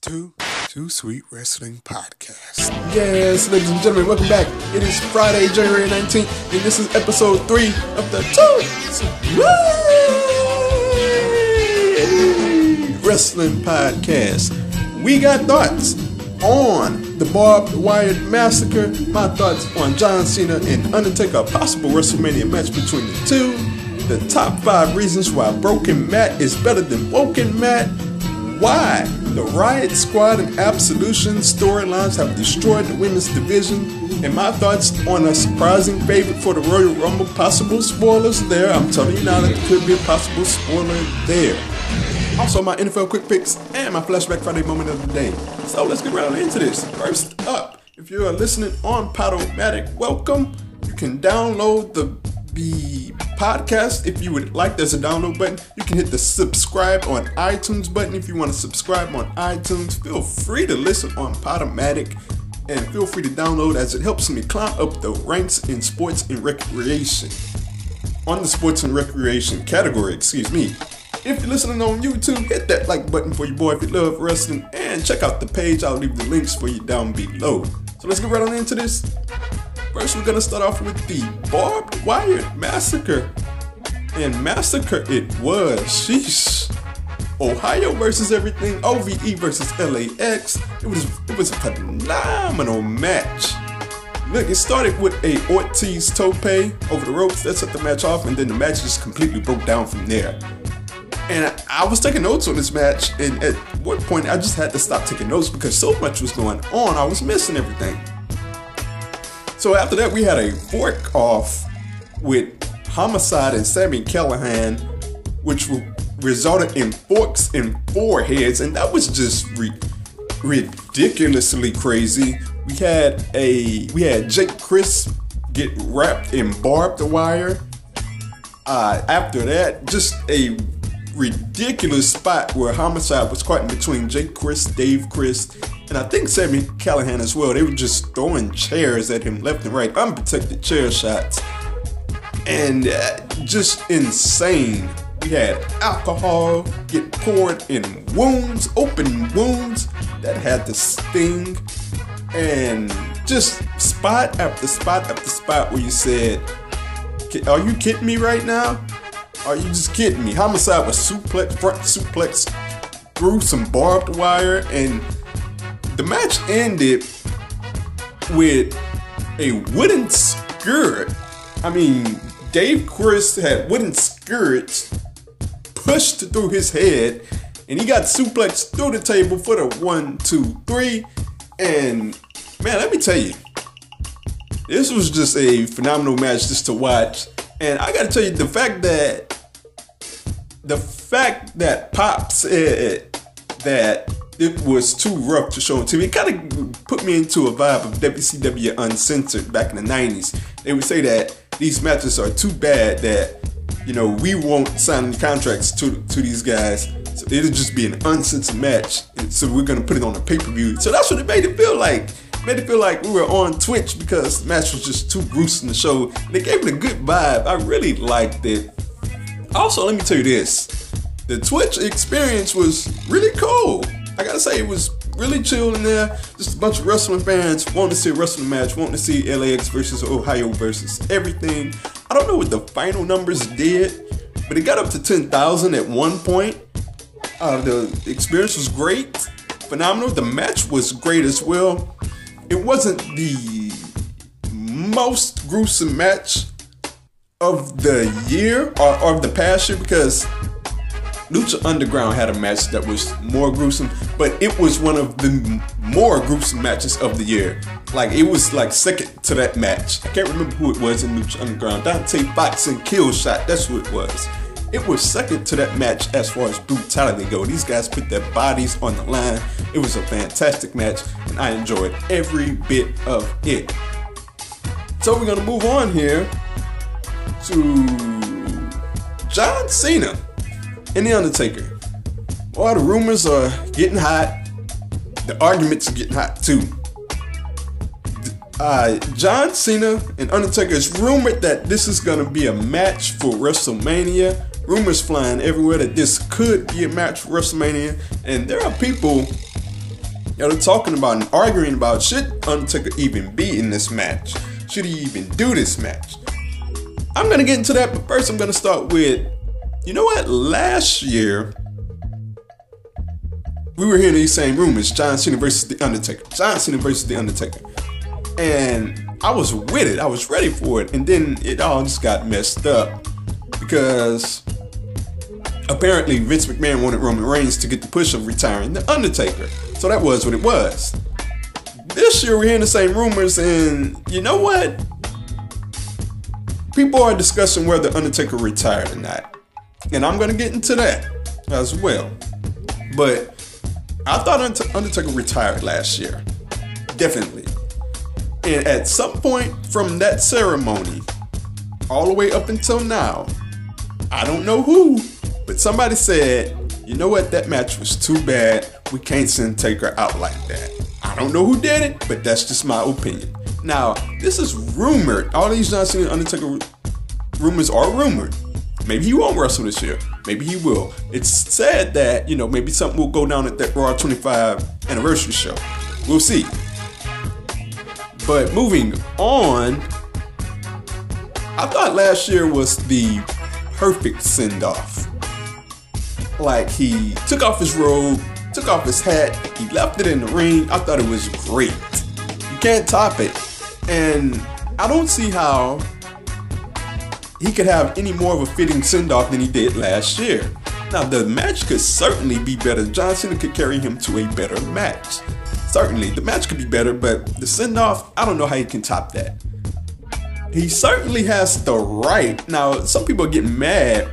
Two Sweet Wrestling Podcast. Yes, ladies and gentlemen, welcome back. It is Friday, January 19th, and this is episode 3 of the 2 Sweet Wrestling Podcast. We got thoughts on the Barbed Wire Massacre, my thoughts on John Cena and Undertaker, a possible WrestleMania match between the two, the top 5 reasons why Broken Matt is better than Woken Matt, why the Riot Squad and Absolution storylines have destroyed the women's division, and my thoughts on a surprising favorite for the Royal Rumble. Possible spoilers there. I'm telling you now, that could be a possible spoiler there. Also, my NFL quick picks and my flashback Friday moment of the day. So let's get right into this. First up, if you are listening on Podomatic, welcome. You can download the podcast if you would like. There's a download button. You can hit the subscribe on iTunes button if you want to subscribe on iTunes. Feel free to listen on Podomatic and feel free to download, as it helps me climb up the ranks in sports and recreation. On the sports and recreation category, excuse me. If you're listening on YouTube, hit that like button for your boy if you love wrestling, and check out the page. I'll leave the links for you down below. So let's get right on into this. First, we're going to start off with the Barbed Wire Massacre. And massacre it was. Sheesh. Ohio versus everything. OVE versus LAX. It was a phenomenal match. Look, it started with a Ortiz tope over the ropes. That set the match off, and then the match just completely broke down from there. And I was taking notes on this match, and at one point I just had to stop taking notes because so much was going on. I was missing everything. So after that, we had a fork off with Homicide and Sami Callihan, which resulted in forks and foreheads, and that was just ridiculously crazy. We had Jake Crist get wrapped in barbed wire. After that, just a ridiculous spot where Homicide was caught in between Jake Crist, Dave Crist, and I think Sami Callihan as well. They were just throwing chairs at him left and right, unprotected chair shots, and just insane. We had alcohol get poured in wounds, open wounds that had to sting, and just spot after spot after spot where you said, "Are you kidding me right now? Are you just kidding me?" Homicide was suplex, front suplex, through some barbed wire, and the match ended with a wooden skirt. I mean, Dave Crist had wooden skirts pushed through his head, and he got suplexed through the table for the 1, 2, 3. And man, let me tell you, this was just a phenomenal match just to watch. And I gotta tell you, the fact that Pop said that it was too rough to show on TV, it kind of put me into a vibe of WCW Uncensored back in the 90s. They would say that these matches are too bad that, you know, we won't sign contracts to these guys. So it'll just be an uncensored match. And so we're going to put it on a pay-per-view. So that's what it made it feel like. It made it feel like we were on Twitch because the match was just too gruesome to show. And it gave it a good vibe. I really liked it. Also, let me tell you this. The Twitch experience was really cool. I gotta say, it was really chill in there. Just a bunch of wrestling fans wanting to see a wrestling match, wanting to see LAX versus Ohio versus everything. I don't know what the final numbers did, but it got up to 10,000 at one point. The experience was great, phenomenal. The match was great as well. It wasn't the most gruesome match of the year or of the past year, because Lucha Underground had a match that was more gruesome, but it was one of the more gruesome matches of the year. Like, it was like second to that match. I can't remember who it was in Lucha Underground. Dante Fox and Killshot, that's who it was. It was second to that match as far as brutality go. These guys put their bodies on the line. It was a fantastic match, and I enjoyed every bit of it. So we're gonna move on here to John Cena and The Undertaker. Boy, the rumors are getting hot. The arguments are getting hot too. John Cena and Undertaker, is rumored that this is going to be a match for WrestleMania. rumors flying everywhere that this could be a match for WrestleMania, and there are people that are talking about and arguing about, should Undertaker even be in this match? Should he even do this match? I'm gonna get into that, but first I'm gonna start with, you know what, last year we were hearing these same rumors, John Cena versus The Undertaker, John Cena versus The Undertaker, and I was with it, I was ready for it, and then it all just got messed up because apparently Vince McMahon wanted Roman Reigns to get the push of retiring The Undertaker, so that was what it was. This year we're hearing the same rumors, and you know what? People are discussing whether Undertaker retired or not, and I'm going to get into that as well. But I thought Undertaker retired last year, definitely. And at some point from that ceremony, all the way up until now, I don't know who, but somebody said, you know what, that match was too bad, we can't send Taker out like that. I don't know who did it, but that's just my opinion. Now, this is rumored. All these John Cena Undertaker rumors are rumored. Maybe he won't wrestle this year. Maybe he will. It's said that, you know, maybe something will go down at that Raw 25 anniversary show. We'll see. But moving on, I thought last year was the perfect send-off. Like, he took off his robe, took off his hat, he left it in the ring. I thought it was great. You can't top it. And I don't see how he could have any more of a fitting send-off than he did last year. Now, the match could certainly be better. John Cena could carry him to a better match. Certainly, the match could be better, but the send-off, I don't know how he can top that. He certainly has the right. Now, some people are getting mad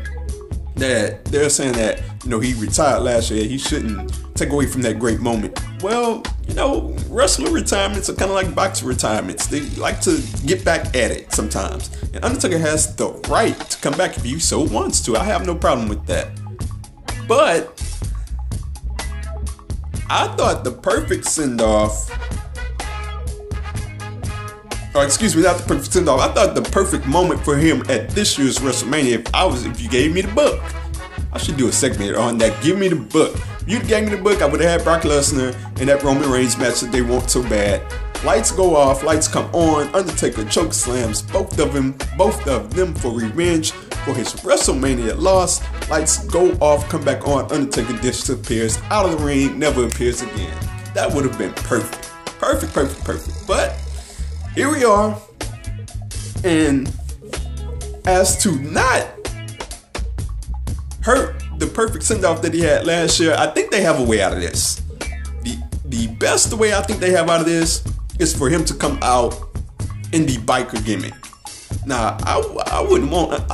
that they're saying that, you know, he retired last year, he shouldn't take away from that great moment. Well, you know, wrestler retirements are kind of like boxer retirements. They like to get back at it sometimes. And Undertaker has the right to come back if he so wants to. I have no problem with that. But I thought the perfect send-off, or excuse me, not the perfect send-off, I thought the perfect moment for him at this year's WrestleMania, if you gave me the book, I should do a segment on that, give me the book. If you gave me the book, I would have had Brock Lesnar in that Roman Reigns match that they want so bad. Lights go off, lights come on, Undertaker choke slams both of them for revenge for his WrestleMania loss. Lights go off, come back on, Undertaker disappears out of the ring, never appears again. That would have been perfect. Perfect, perfect, perfect. But here we are. And as to not hurt the perfect send-off that he had last year, I think they have a way out of this. The best way I think they have out of this is for him to come out in the biker gimmick. Now, I wouldn't want,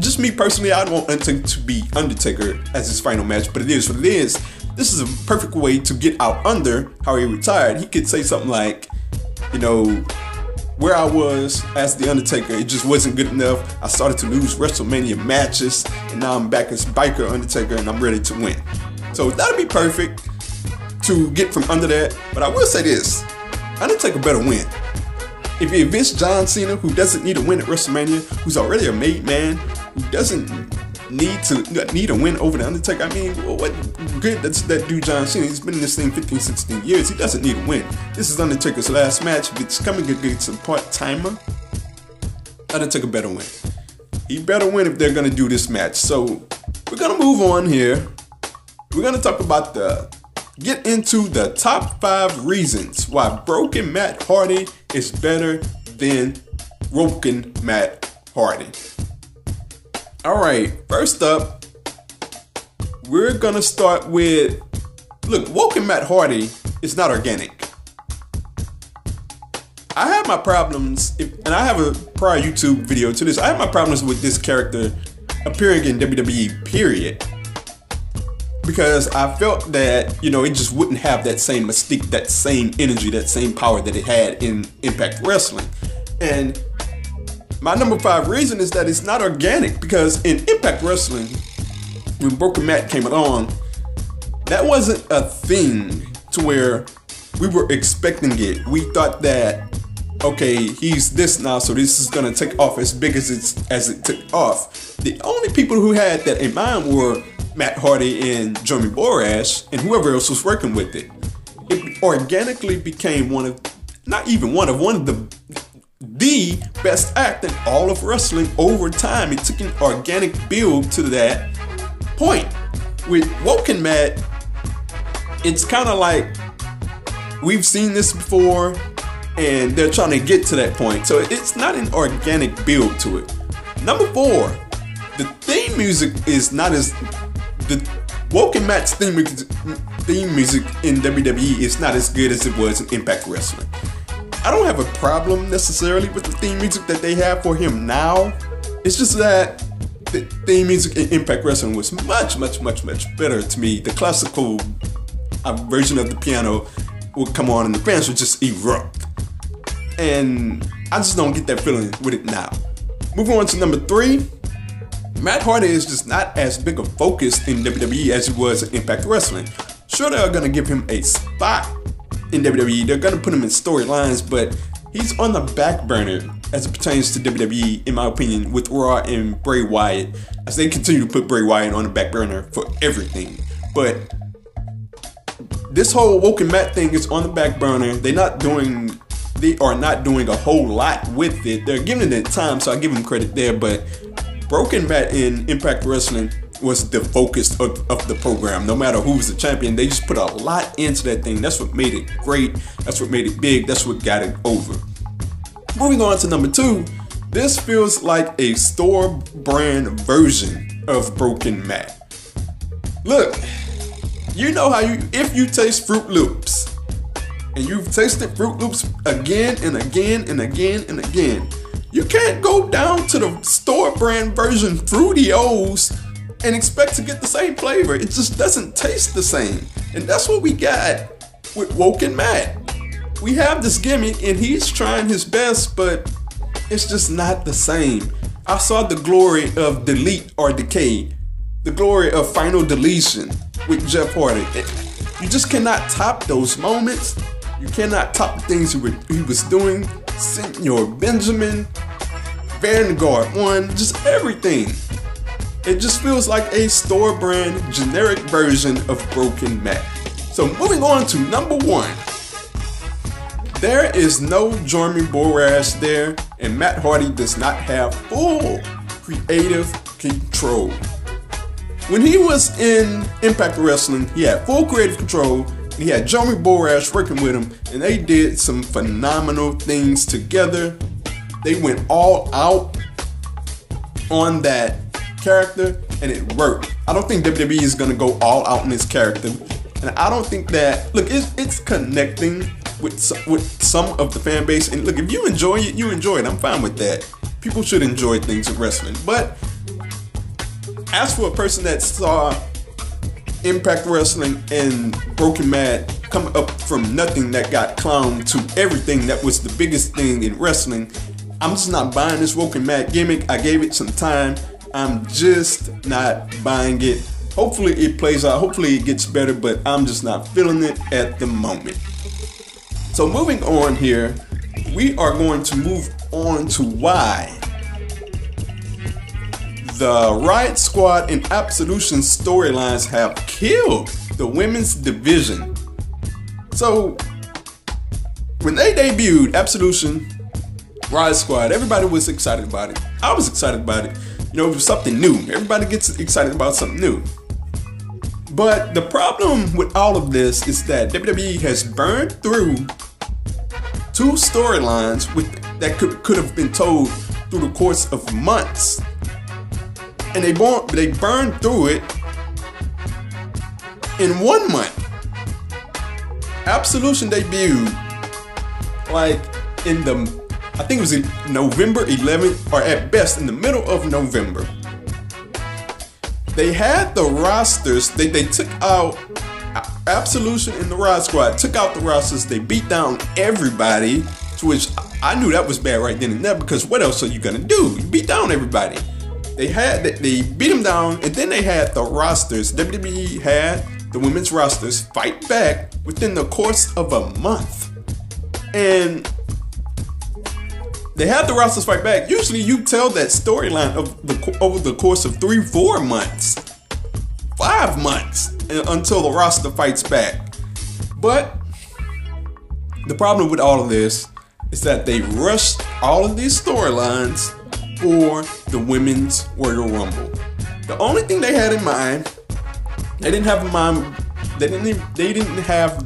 just me personally, I don't want Undertaker to be Undertaker as his final match, but it is what it is. This is a perfect way to get out under how he retired. He could say something like, you know, where I was as The Undertaker, it just wasn't good enough. I started to lose WrestleMania matches, and now I'm back as biker Undertaker, and I'm ready to win. So that'd be perfect to get from under that, but I will say this, Undertaker better win. If it events John Cena, who doesn't need a win at WrestleMania, who's already a made man, who doesn't need a win over The Undertaker, I mean, what good does that do John Cena? He's been in this thing 15, 16 years. He doesn't need a win. This is Undertaker's last match. If it's coming against a part-timer, Undertaker better win. He better win if they're going to do this match. So, we're going to move on here. We're going to talk about the top 5 reasons why Broken Matt Hardy is better than Woken Matt Hardy. Alright, first up, we're gonna start with, look, Woken Matt Hardy is not organic. I have my problems, and I have a prior YouTube video to this, I have my problems with this character appearing in WWE, period. Because I felt that, you know, it just wouldn't have that same mystique, that same energy, that same power that it had in Impact Wrestling. And my number 5 reason is that it's not organic, because in Impact Wrestling, when Broken Matt came along, that wasn't a thing to where we were expecting it. We thought that okay, he's this now, so this is gonna take off as big as it took off. The only people who had that in mind were Matt Hardy and Jeremy Borash and whoever else was working with it. It organically became one of, not even one of the best act in all of wrestling over time. It took an organic build to that point. With Woken Matt, it's kind of like we've seen this before and they're trying to get to that point. So it's not an organic build to it. Number four, the theme music is not as... the Woken Matt's theme music in WWE is not as good as it was in Impact Wrestling. I don't have a problem necessarily with the theme music that they have for him now. It's just that the theme music in Impact Wrestling was much better to me. The classical version of the piano would come on and the fans would just erupt. And I just don't get that feeling with it now. Moving on to number three. Matt Hardy is just not as big a focus in WWE as he was in Impact Wrestling. Sure, they're going to give him a spot in WWE. They're going to put him in storylines, but he's on the back burner as it pertains to WWE, in my opinion, with Raw and Bray Wyatt, as they continue to put Bray Wyatt on the back burner for everything. But this whole Woken Matt thing is on the back burner. They are not doing a whole lot with it. They're giving it time, so I give them credit there, but Broken Matt in Impact Wrestling was the focus of the program. No matter who was the champion, they just put a lot into that thing. That's what made it great. That's what made it big. That's what got it over. Moving on to number two, this feels like a store brand version of Broken Matt. Look, you know how if you taste Fruit Loops, and you've tasted Fruit Loops again and again and again and again, you can't go down to the store brand version Fruity O's and expect to get the same flavor. It just doesn't taste the same. And that's what we got with Woken Matt. We have this gimmick and he's trying his best, but it's just not the same. I saw the glory of delete or decay, the glory of final deletion with Jeff Hardy. You just cannot top those moments. You cannot top the things he was doing. Senor Benjamin, Vanguard 1, just everything. It just feels like a store brand generic version of Broken Matt. So moving on to number one. There is no Jeremy Borash there, and Matt Hardy does not have full creative control. When he was in Impact Wrestling, he had full creative control. He had Jeremy Borash working with him, and they did some phenomenal things together. They went all out on that character, and it worked. I don't think WWE is going to go all out on this character. And I don't think that... Look, it's connecting with some of the fan base. And look, if you enjoy it, you enjoy it. I'm fine with that. People should enjoy things in wrestling. But as for a person that saw Impact Wrestling and Broken Matt come up from nothing that got clowned to everything that was the biggest thing in wrestling, I'm just not buying this Woken Matt gimmick. I gave it some time. I'm just not buying it. Hopefully it plays out. Hopefully it gets better, but I'm just not feeling it at the moment. So moving on here, we are going to move on to why the Riot Squad and Absolution storylines have killed the women's division. So, when they debuted Absolution, Riot Squad, everybody was excited about it. I was excited about it. You know, it was something new. Everybody gets excited about something new. But the problem with all of this is that WWE has burned through two storylines that could have been told through the course of months. And they burned through it in 1 month. Absolution debuted like in I think it was November 11th, or at best in the middle of November. They had the rosters. They took out Absolution and the Riot Squad. Took out the rosters. They beat down everybody. To which I knew that was bad right then and there, because what else are you gonna do? You beat down everybody. They beat them down, and then they had the rosters. WWE had the women's rosters fight back within the course of a month. And They had the rosters fight back. Usually you tell that storyline over the course of 3-4 months. 5 months until the roster fights back. But the problem with all of this is that they rushed all of these storylines for the Women's Royal Rumble. The only thing they had in mind, they didn't have the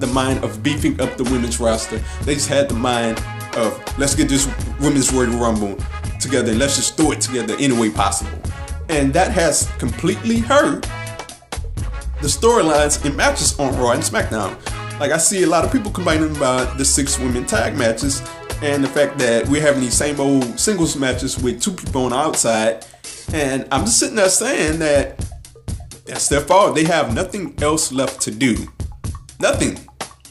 mind of beefing up the women's roster. They just had the mind of, let's get this Women's Royal Rumble together and let's just throw it together any way possible. And that has completely hurt the storylines and matches on Raw and SmackDown. Like, I see a lot of people complaining about the 6 women tag matches and the fact that we're having these same old singles matches with 2 people on the outside. And I'm just sitting there saying that that's their fault. They have nothing else left to do. Nothing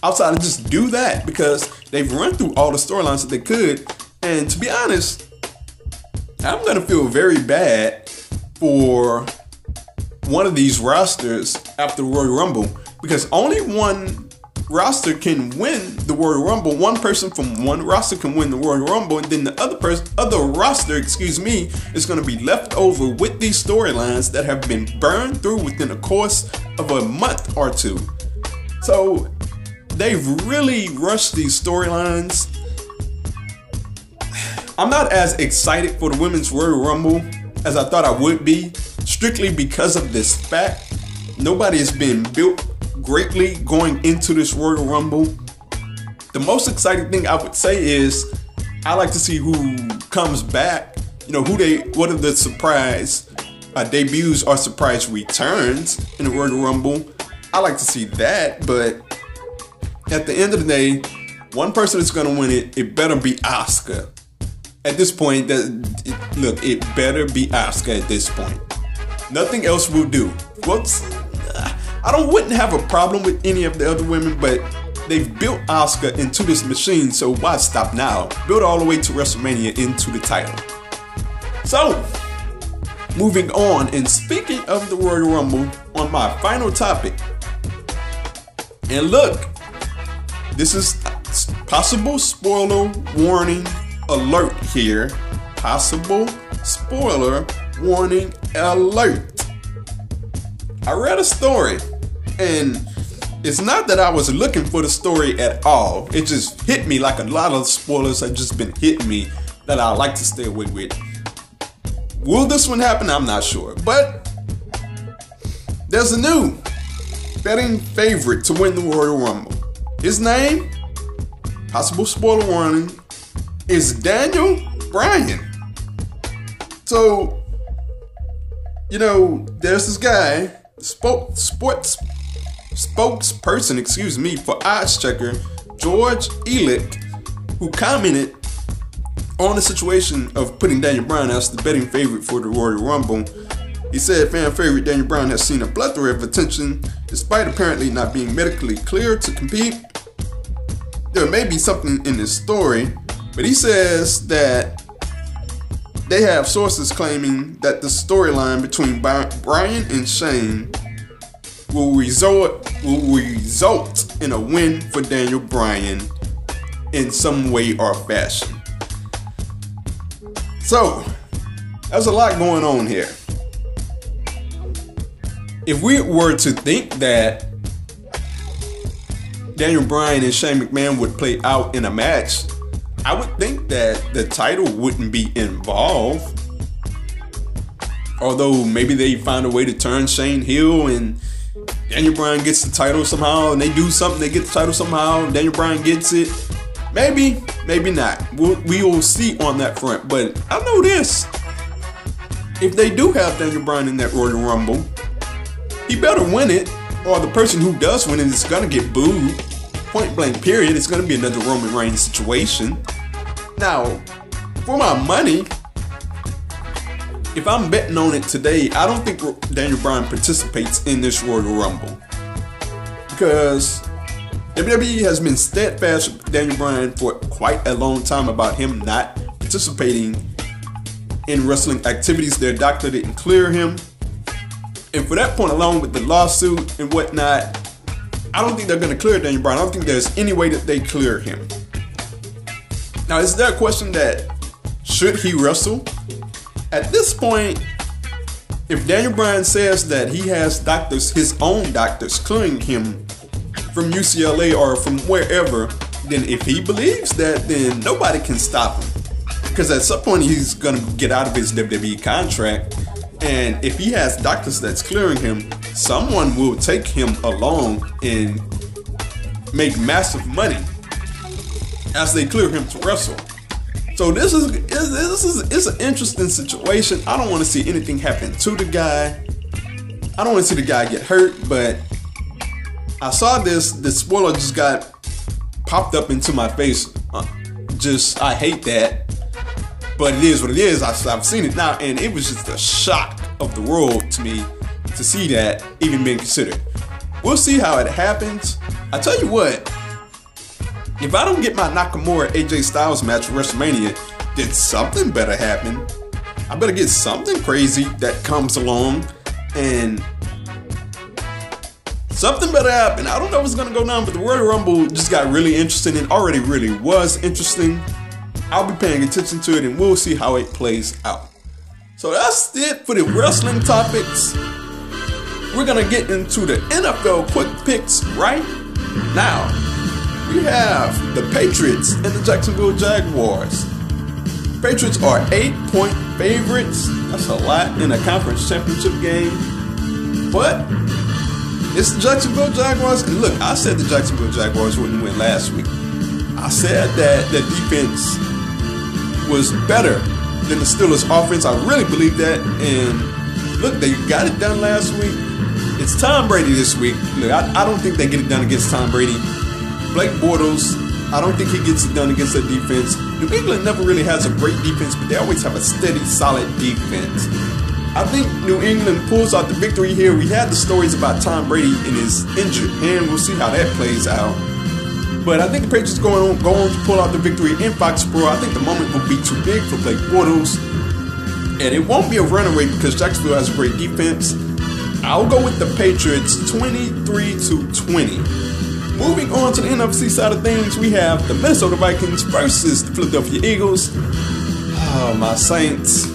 outside of just do that, because they've run through all the storylines that they could. And to be honest, I'm going to feel very bad for one of these rosters after Royal Rumble, because only one roster can win the Royal Rumble. One person from one roster can win the Royal Rumble, and then the other roster is going to be left over with these storylines that have been burned through within the course of a month or two. So they've really rushed these storylines. I'm not as excited for the Women's Royal Rumble as I thought I would be, strictly because of this fact. Nobody has been built greatly going into this Royal Rumble. The most exciting thing I would say is I like to see who comes back. You know, what are the surprise debuts or surprise returns in the Royal Rumble. I like to see that, but at the end of the day, one person that's going to win it, it better be Asuka. At this point, it better be Asuka at this point. Nothing else will do. I wouldn't have a problem with any of the other women, but they've built Asuka into this machine, so why stop now? Build all the way to WrestleMania into the title. So, moving on, and speaking of the Royal Rumble, on my final topic. And look, this is possible spoiler warning alert here. Possible spoiler warning alert. I read a story, and it's not that I was looking for the story at all. It just hit me like a lot of spoilers have just been hitting me that I like to stay away with. Will this one happen? I'm not sure. But there's a new betting favorite to win the Royal Rumble. His name, possible spoiler warning, is Daniel Bryan. So, you know, there's this guy, spokesperson for Oddschecker, George Elick, who commented on the situation of putting Daniel Bryan as the betting favorite for the Royal Rumble. He said fan favorite Daniel Bryan has seen a plethora of attention, despite apparently not being medically cleared to compete. There may be something in this story, but he says that they have sources claiming that the storyline between Bryan and Shane will result in a win for Daniel Bryan in some way or fashion. So, there's a lot going on here. If we were to think that Daniel Bryan and Shane McMahon would play out in a match, I would think that the title wouldn't be involved. Although maybe they find a way to turn Shane heel and Daniel Bryan gets the title somehow, and they do something, they get the title somehow, Daniel Bryan gets it. Maybe, maybe not. We will see on that front. But I know this. If they do have Daniel Bryan in that Royal Rumble, he better win it, or the person who does win it is going to get booed. Point blank period. It's going to be another Roman Reigns situation. Now, for my money, if I'm betting on it today, I don't think Daniel Bryan participates in this Royal Rumble, because WWE has been steadfast with Daniel Bryan for quite a long time about him not participating in wrestling activities. Their doctor didn't clear him, and for that point alone, with the lawsuit and whatnot, I don't think they're going to clear Daniel Bryan. I don't think there's any way that they clear him. Now, is there a question that should he wrestle? At this point, if Daniel Bryan says that he has doctors, his own doctors, clearing him from UCLA or from wherever, then if he believes that, then nobody can stop him. Because at some point he's going to get out of his WWE contract, and if he has doctors that's clearing him, someone will take him along and make massive money as they clear him to wrestle. So this is an interesting situation. I don't want to see anything happen to the guy. I don't want to see the guy get hurt, but I saw this. The spoiler just got popped up into my face. I hate that. But it is what it is. I've seen it now, and it was just a shock of the world to me to see that even being considered. We'll see how it happens. I tell you what, if I don't get my Nakamura AJ Styles match at WrestleMania, then something better happen. I better get something crazy that comes along, and something better happen. I don't know what's gonna go down, but the Royal Rumble just got really interesting. It already really was interesting. I'll be paying attention to it, and we'll see how it plays out. So that's it for the wrestling topics. We're gonna get into the NFL quick picks right now. We have the Patriots and the Jacksonville Jaguars. Patriots are 8-point favorites. That's a lot in a conference championship game. But it's the Jacksonville Jaguars. And look, I said the Jacksonville Jaguars wouldn't win last week. I said that the defense was better than the Steelers' offense. I really believe that. And look, they got it done last week. It's Tom Brady this week. Look, I don't think they get it done against Tom Brady. Blake Bortles, I don't think he gets it done against that defense. New England never really has a great defense, but they always have a steady, solid defense. I think New England pulls out the victory here. We had the stories about Tom Brady and his injured hand. We'll see how that plays out. But I think the Patriots go on to pull out the victory in Foxborough. I think the moment will be too big for Blake Bortles. And it won't be a runaway because Jacksonville has a great defense. I'll go with the Patriots 23-20. Moving on to the NFC side of things, we have the Minnesota Vikings versus the Philadelphia Eagles. Oh, my Saints.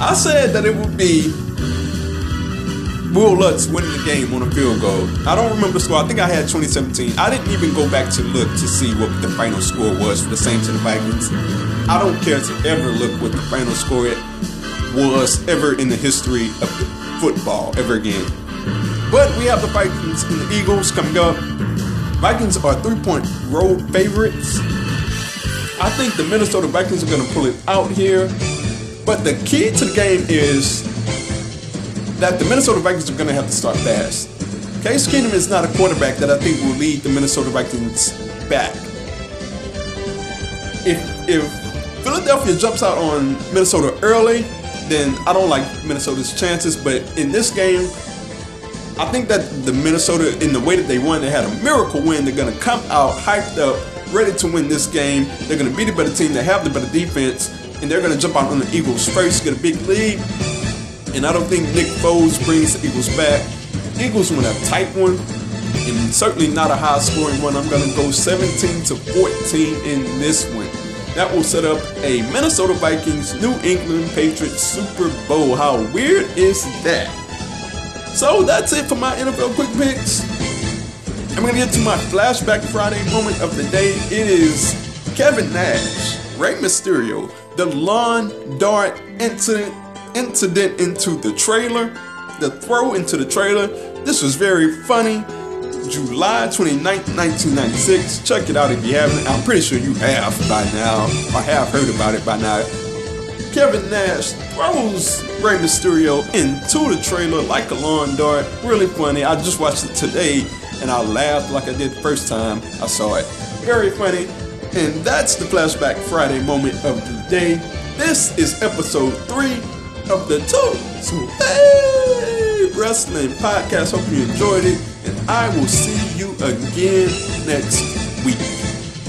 I said that it would be Will Lutz winning the game on a field goal. I don't remember the score. I think I had 2017. I didn't even go back to look to see what the final score was for the Saints and the Vikings. I don't care to ever look what the final score was ever in the history of football ever again. But we have the Vikings and the Eagles coming up. Vikings are 3-point road favorites. I think the Minnesota Vikings are going to pull it out here. But the key to the game is that the Minnesota Vikings are going to have to start fast. Case Keenum is not a quarterback that I think will lead the Minnesota Vikings back. If Philadelphia jumps out on Minnesota early, then I don't like Minnesota's chances. But in this game, I think that the Minnesota, in the way that they won, they had a miracle win. They're going to come out hyped up, ready to win this game. They're going to be the better team. They have the better defense. And they're going to jump out on the Eagles first, get a big lead. And I don't think Nick Foles brings the Eagles back. The Eagles win a tight one, and certainly not a high-scoring one. I'm going to go 17-14 in this one. That will set up a Minnesota Vikings, New England Patriots Super Bowl. How weird is that? So that's it for my NFL Quick Picks. I'm going to get to my Flashback Friday moment of the day. It is Kevin Nash, Rey Mysterio, the lawn dart incident into the trailer, the throw into the trailer. This was very funny. July 29th, 1996. Check it out if you haven't. I'm pretty sure you have by now, or have heard about it by now. Kevin Nash throws Rey Mysterio into the trailer like a lawn dart. Really funny. I just watched it today and I laughed like I did the first time I saw it. Very funny. And that's the Flashback Friday moment of the day. This is episode 3 of the 2 Sweet Wrestling Podcast. Hope you enjoyed it, and I will see you again next week.